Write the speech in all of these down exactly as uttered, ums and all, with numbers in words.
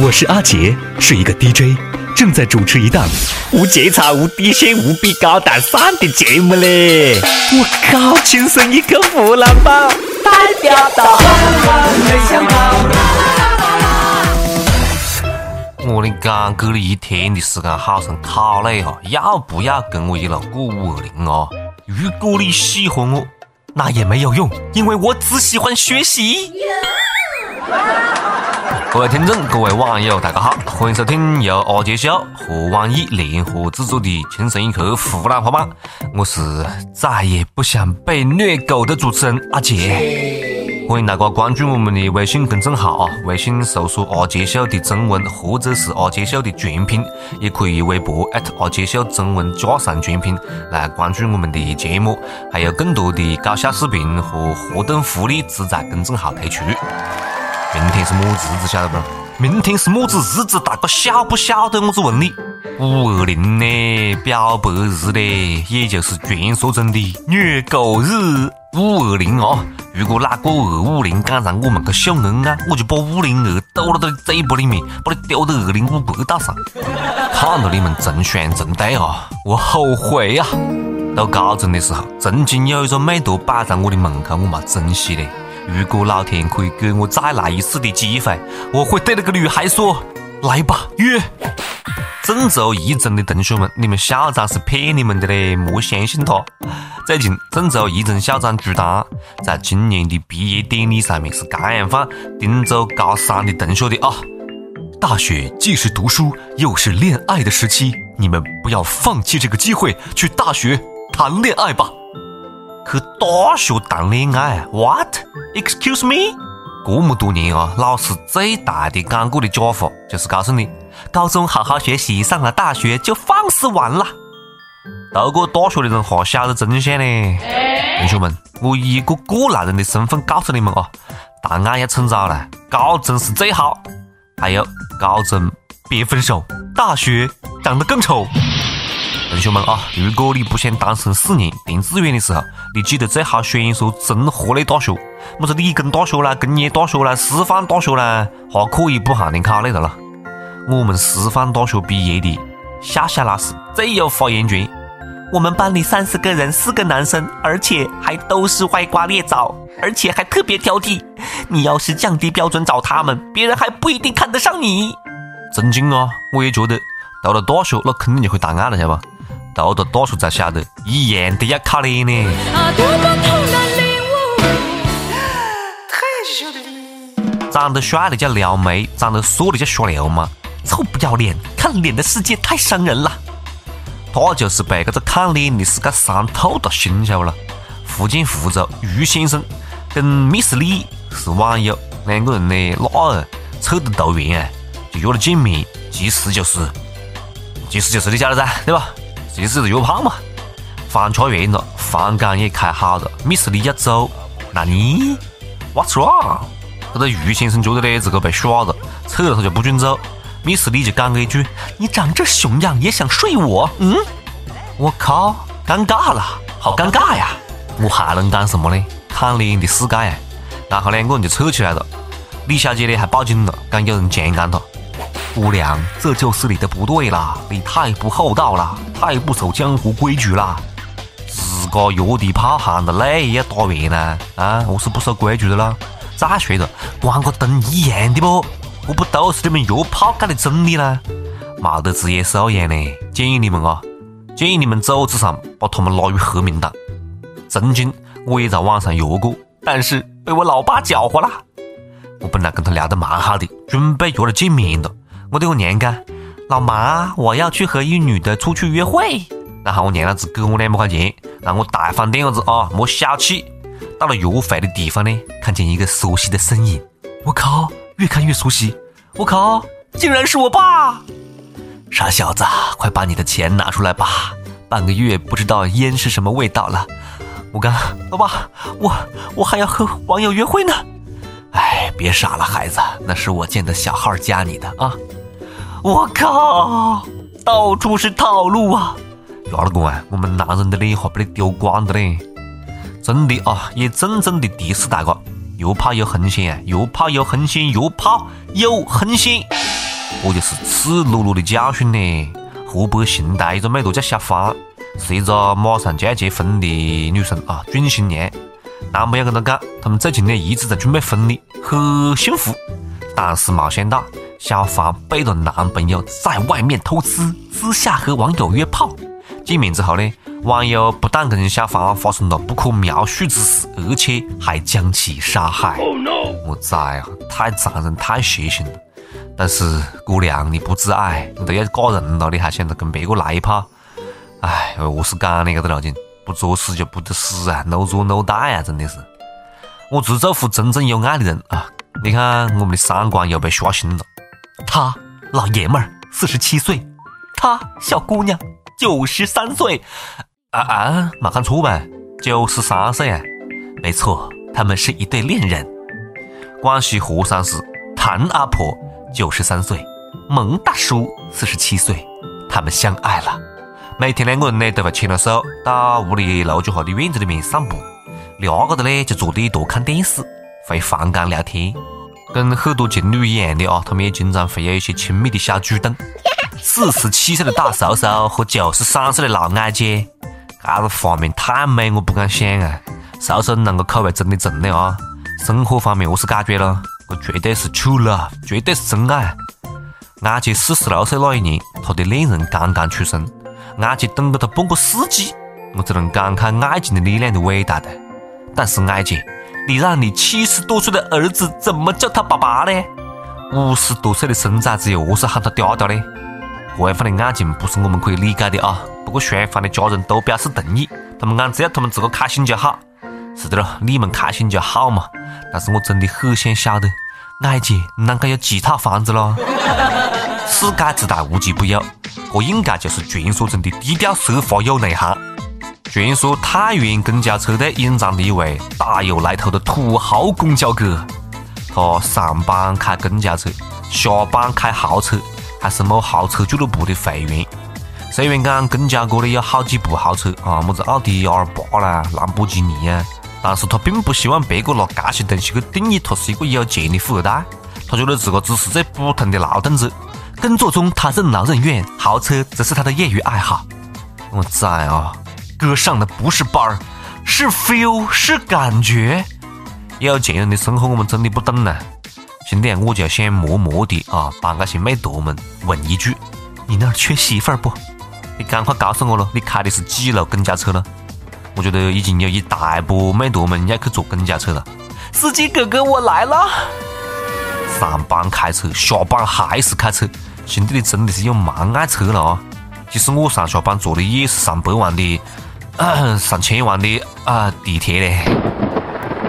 我是阿杰，是一个 D J， 正在主持一档无节操、无底线、无比高大上的节目嘞！我靠，亲生一个湖南宝，代表到没想到。我的干哥的一天的时间好像好累哦，要不要跟我一路过五二零哦？如果你喜欢我，那也没有用，因为我只喜欢学习。各位听众，各位网友，大家好，欢迎收听由阿杰秀和网易联合制作的《情深一刻湖南话版》，我是再也不想被虐狗的主持人阿杰。欢迎大家关注我们的微信公众号啊，微信搜索阿杰秀的中文或者是阿杰秀的全拼，也可以微博阿杰秀中文加上全拼来关注我们的节目，还有更多的搞笑视频和活动福利只在公众号推出。明天是么子日子晓得不？明天是么子日子，大家晓不晓得？我只问你，五二零呢，表白日嘞，也就是传说中的虐狗日。五二零啊，如果哪个二五零赶上我们个小恩啊，我就把五零二抖到你嘴巴里面，把你丢到二零五百道上。看到你们成双成对啊，我后悔啊！到高中的时候，曾经有一个妹坨摆在我的门口，我没珍惜嘞。如果老天可以给我再来一次的机会，我会对那个女孩说：“来吧，约。”郑州一中的同学们，你们校长是骗你们的嘞，莫相信他。最近，郑州一中校长朱丹在今年的毕业典礼上面是这样放郑州高三的同学的啊：“大学既是读书，又是恋爱的时期，你们不要放弃这个机会，去大学谈恋爱吧。”去大学谈恋爱 ？What？ Excuse me？ 这么多年啊，老师最大的讲过的假话就是告诉你，高中好好学习，上了大学就放肆玩了。读过大学的人还晓得真相呢？同学们，我以一个过来人的身份告诉你们啊，谈爱要趁早了，高中是最好。还有，高中别分手，大学长得更丑。同学们啊，如果你不想单身四年填志愿的时候，你记得最好选一所综合类大学，么子理工大学啦、工业大学啦、师范大学啦，还可以不限年考虑的了。我们师范大学毕业的夏夏老师最有发言权。我们班里三十个人，四个男生，而且还都是歪瓜裂枣，而且还特别挑剔。你要是降低标准找他们，别人还不一定看得上你。真经啊，我也觉得，到了大学那肯定就会谈爱了，晓得吧？到了大学才晓得，一样的要考脸呢。长得帅的叫撩妹，长得帅的叫耍流氓，臭不要脸！看脸的世界太伤人了。他就是被这个看脸的世界伤透了心，晓得不啦？福建福州于先生跟 miss lee 是网友，两个人呢，老二扯得投缘啊，就约了见面，其实就是，其实就是你晓得噻，对吧？其实是约炮嘛，房车圆了，房间也开好了，miss lee要走，那你 What's wrong？ 这个于先生觉得呢自个被耍了，扯了他就不准走。miss lee就讲了一句：“你长这熊样也想睡我？”嗯，我靠，尴尬了，好尴尬呀！我还能干什么呢？看脸的世界呀！然后两个人就扯起来了。李小姐呢还报警了，讲有人强奸她。姑娘，这就是你的不对啦！你太不厚道啦，太不守江湖规矩啦！自个约的炮喊的累也打完呢啊！我是不守规矩的啦！再说了，关个灯一样的不？我不都是你们约炮干的真理啦？没得职业素养呢！建议你们啊，建议你们组织上把他们拉入黑名单。曾经我也在网上约过，但是被我老爸搅和了。我本来跟他聊得蛮好的，准备约了见面的。我对我娘讲，老妈，我要去和一女的出去约会。然后我娘只给我两百块钱，让我大方点子啊，莫小气。到了约会的地方呢，看见一个熟悉的身影，我靠，越看越熟悉，我靠，竟然是我爸！傻小子，快把你的钱拿出来吧，半个月不知道烟是什么味道了。我讲，老爸，我我还要和网友约会呢。哎，别傻了，孩子，那是我见的小号加你的啊。我靠，到处是套路啊！要了个，我们男人的脸还被你丢光的嘞！真的啊，也真正的提示大家，约炮有风险啊，约炮有风险，约炮有风险。我就是赤裸裸的教训呢。河北邢台一个妹坨叫小花，是一个马上就要结婚的女生啊，准新娘。男朋友跟她讲，他们最近呢一直在准备婚礼，很幸福。但是没想到，小花背着男朋友在外面偷吃，私下和网友约炮。见面之后呢，网友不但跟小花发生了不可描述之事，而且还将其杀害。Oh, no. 我猜啊，太残忍，太血腥了。但是姑娘，你不自爱，你都要嫁人了，你还想着跟别个来一炮？哎，我是讲那个的老金，不作死就不得死啊，no做no die啊，真的是。我只祝福真正有爱的人啊！你看我们的三观又被刷新了。他老爷们儿四十七岁，他小姑娘九十三岁，啊啊，没看错吧？九十三岁啊，没错，他们是一对恋人。广西佛山市谭阿婆九十三岁，蒙大叔四十七岁，他们相爱了。每天两个人呢都会牵了手到屋里楼下的院子里面散步，两个的呢就坐在一坨看电视，会反感聊天。跟很多情侣一样的啊，他们也经常会有一些亲密的小举动。四十七岁的大叔叔和九十三岁的老矮姐，这个画面太美，我不敢想啊！叔叔那个口味真的重的啊！生活方面我是感觉了，这绝对是 true love， 绝对是真爱。矮姐四十六岁那一年，她的恋人刚刚出生，矮姐等了她半个世纪，我只能感慨爱情的力量的伟大的。但是矮姐，你让你七十多岁的儿子怎么叫他爸爸呢？五十多岁的身材子又何是喊他嗲嗲呢？官方的爱情不是我们可以理解的啊！不过双方的家人都表示同意，他们讲只要他们自个开心就好。是的了，你们开心就好嘛。但是我真的很想晓得，爱姐啷个有几套房子了？世界之大无奇不有，这应该就是传说中的低调奢华有内涵。传说太原公交车队隐藏着一位大有来头的土豪公交哥，他上班开公交车，下班开豪车，还是某豪车俱乐部的会员。虽然讲公交哥里有好几部豪车啊，么子奥迪 R 八 啦、兰博基尼啊，但是他并不希望别个拿这些东西去定义他是一个有钱的富二代，他觉得自个只是在普通的劳动者，工作中他任劳任怨，豪车则是他的业余爱好。我在啊！哥上的不是班，是 feel， 是感觉。有钱人的生活我们真的不懂呢。今天我就想默默的啊，帮那些妹坨们问一句：你那儿缺媳妇儿不？你赶快告诉我了，你开的是几路公交车了？我觉得已经有一大波妹坨们要去坐公交车了。司机哥哥，我来了。上班开车，下班还是开车，兄弟你真的是有蛮爱车了啊！其实我上下班坐的也是上百万的。呃、上千万的啊地铁嘞，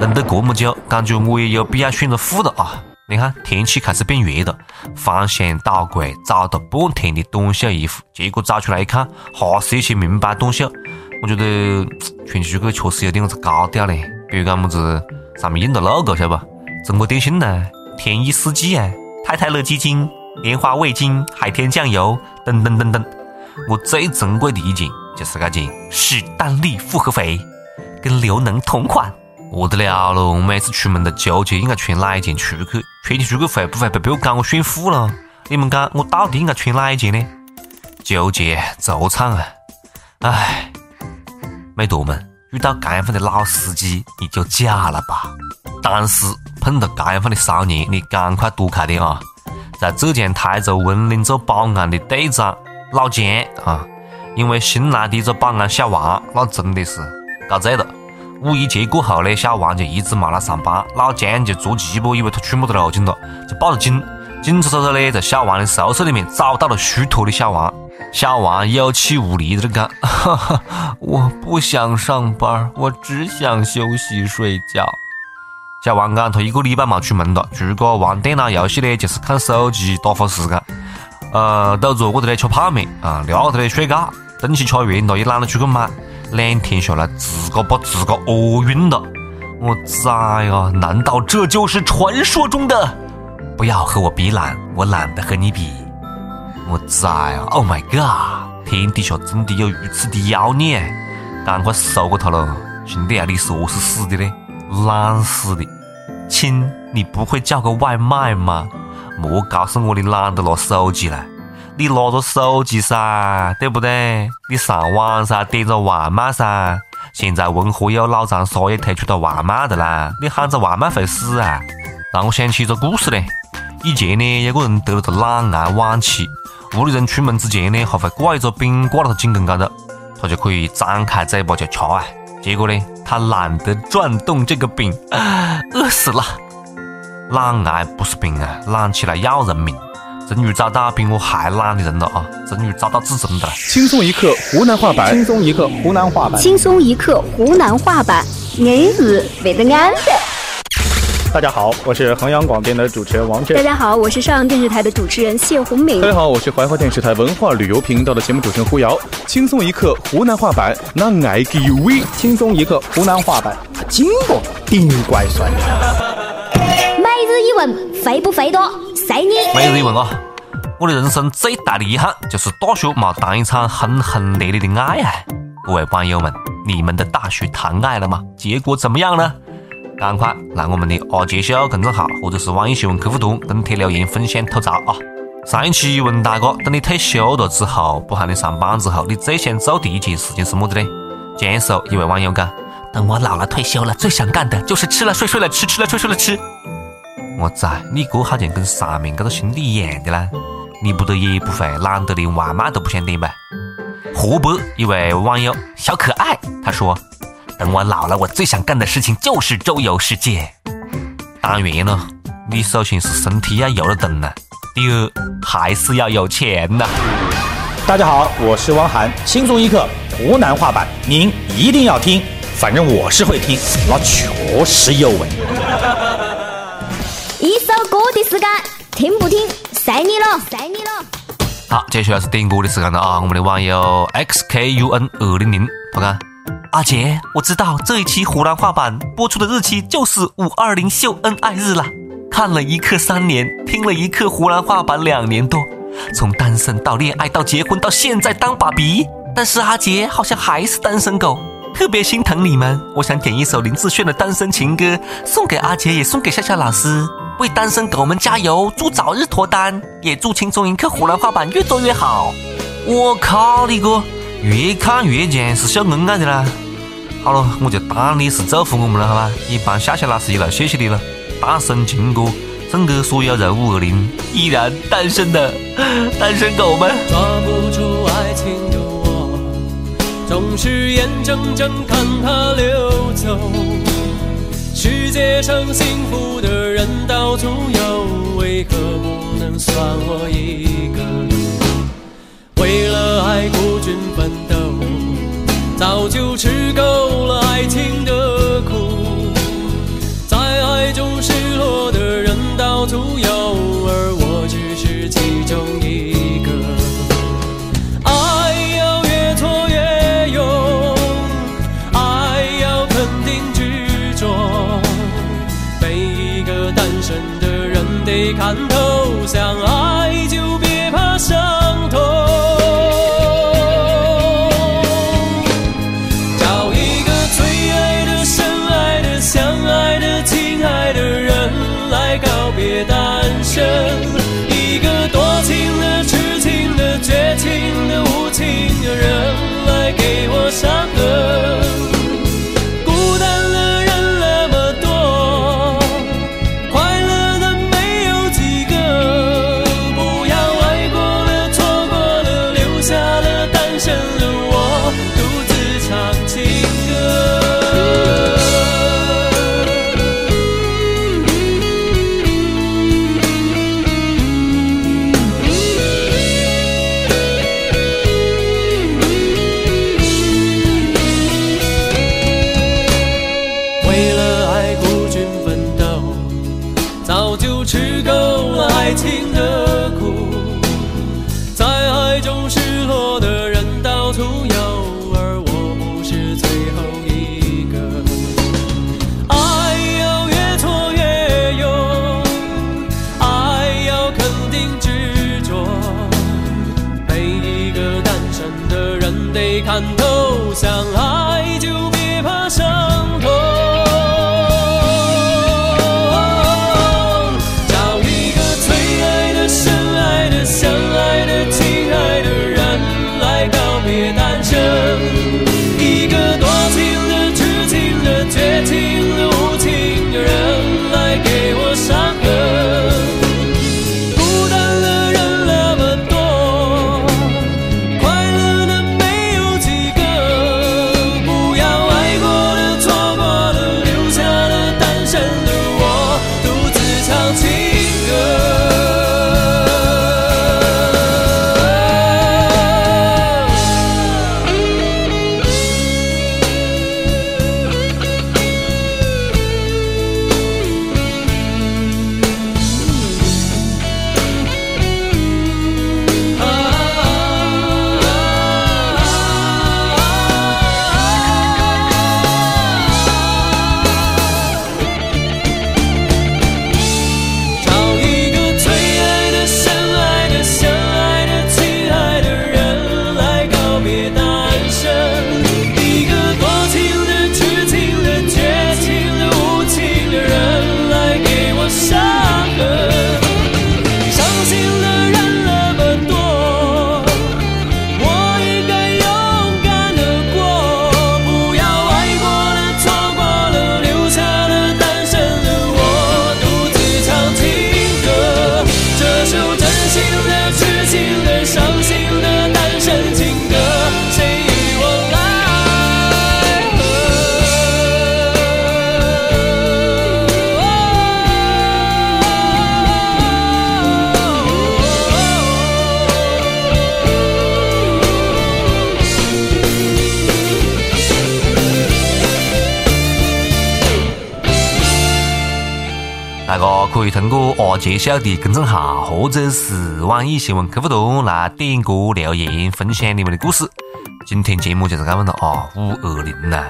等得这么久，感觉我也有必要选择富了啊！你看天气开始变热了，翻箱倒柜找到半天的短袖衣服，结果找出来一看，还是一些名牌短袖。我觉得穿起去确实有点子高调嘞，比如讲么子上面印的 logo 晓得吧？中国电信呢，天一四 G 啊，太太乐基金、莲花味精、海天酱油等等等等。我最珍贵的一件。就是这件史丹利复合肥，跟刘能同款。我得了了，我每次出门都纠结应该穿哪一件出去，穿起出去会不会被别人讲我炫富了？你们讲我到底应该穿哪一件呢？纠结惆怅啊！唉，妹坨们，遇到这样的老司机你就嫁了吧。但是碰到这样的少年，你赶快躲开点啊！在浙江台州文林做保安的队长老蒋啊。因为新来的一个保安小王，那真的是搞醉了。五一节过后呢，小王就一直没来上班，老蒋就捉鸡巴，以为他出没得路径了，就报了警。警察叔叔呢，在小王的宿舍里面找到了虚脱的小王。小王有气无力的讲：“哈哈，我不想上班，我只想休息睡觉。”小王讲他一个礼拜没出门了，除了玩电脑游戏呢，就是看手机打发时间。呃，肚子饿着呢吃泡面啊，饿着呢睡觉。东西吃完，他也懒得出去买，两天下来，自个把自个饿晕了。我崽啊！难道这就是传说中的？不要和我比懒，我懒得和你比。我崽啊 ！Oh my god！ 天底下真的有如此的妖孽！赶快收过他了，兄弟啊！你是何是死的呢？懒死的！亲，你不会叫个外卖吗？莫告诉我你懒得拿手机了，你拿着手机噻，对不对？你上网噻，点着外卖噻。现在温和有老长沙也推出了外卖的啦，你喊着外卖会死啊！让我想起一个故事嘞。以前呢，有个人得了个懒癌晚期，屋里人出门之前呢，还会挂一个饼挂到他颈根高头，他就可以张开嘴巴就吃啊。结果呢，他懒得转动这个饼，饿死了。懒癌不是病啊，懒起来要人命。终于找到比我还懒的人了啊！终于找到志真的了。轻松一刻湖南话版，轻松一刻湖南话版，轻松一刻湖南话版，你是为得安的。大家好，我是衡阳广电的主持人王震。大家好，我是上阳电视台的主持人谢宏明。大家好，我是怀化电视台文化旅游频道的节目主持人胡瑶。轻松一刻湖南话版，那爱给喂。轻松一刻湖南话版，经过顶怪酸。每日一问，肥不肥多？每日一问啊，我的人生最大的遗憾就是大学没谈一场轰轰烈烈的爱啊！各位网友们，你们的大学谈爱了吗？结果怎么样呢？赶快来我们的阿杰秀公众号或者是网易新闻客户端跟帖留言分享吐槽啊！上一期问大家，等你退休了之后，不喊你上班之后，你最想做第一件事情是么子呢？江苏一位网友讲：“等我老了退休了，最想干的就是吃了睡睡了吃，吃了睡睡了吃。”我在你哥好像跟上面这个兄弟一样的啦，你不得也不会懒得连外卖都不想点吧？湖北一位网友小可爱他说：“等我老了，我最想干的事情就是周游世界。”当然了，你首先是身体要游得动呢，第二还是要有钱呢。大家好，我是汪涵，轻松一刻湖南话版，您一定要听，反正我是会听，那确实有味。一首歌的时间，听不听随你了，随你了。好，接下来是点歌的时间了啊！我们的网友 X K U N 二零零， 他看阿杰，我知道这一期湖南话版播出的日期就是五二零秀恩爱日了。看了一刻三年，听了一刻湖南话版两年多，从单身到恋爱到结婚到现在当爸比，但是阿杰好像还是单身狗。特别心疼你们，我想点一首林志炫的单身情歌送给阿杰，也送给夏夏老师，为单身狗们加油，祝早日脱单，也祝轻松一刻湖南话版越做越好。我靠你哥，越看越像是秀恩爱的啦。好了，我就当你是祝福我们了好吧，一般夏夏老师也来谢谢你了。单身情歌送给所有人，五二零依然单身的单身狗们。抓不住爱情的我，总是眼睁睁看它溜走，世界上幸福的人到处有，为何不能算我一个人？为了爱孤军奋斗，早就吃够了爱情的苦，在爱中失落的人到处有，而我只是其中一个。爱要越挫越勇，爱要肯定执着，每一个单身的人得看透，想爱就别怕伤痛。一个多情的痴情的绝情的无情的人来给我伤痕，孤单的人那么多，快乐的没有几个，不要爱过了错过了，留下了单身的我独自唱情歌。看透，想爱就别怕伤痛，找一个最爱可以通过阿杰小弟公众号或者是网易新闻客户端来点歌留言，分享你们的故事。今天节目就是这样了啊，五二零了，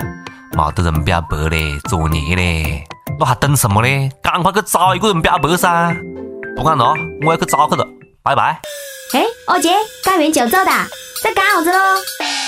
没得人表白嘞，作孽嘞，那还等什么嘞？赶快去找一个人表白噻！不管了，我要去找去了，拜拜。哎，阿杰，干完就走哒，在干啥子咯？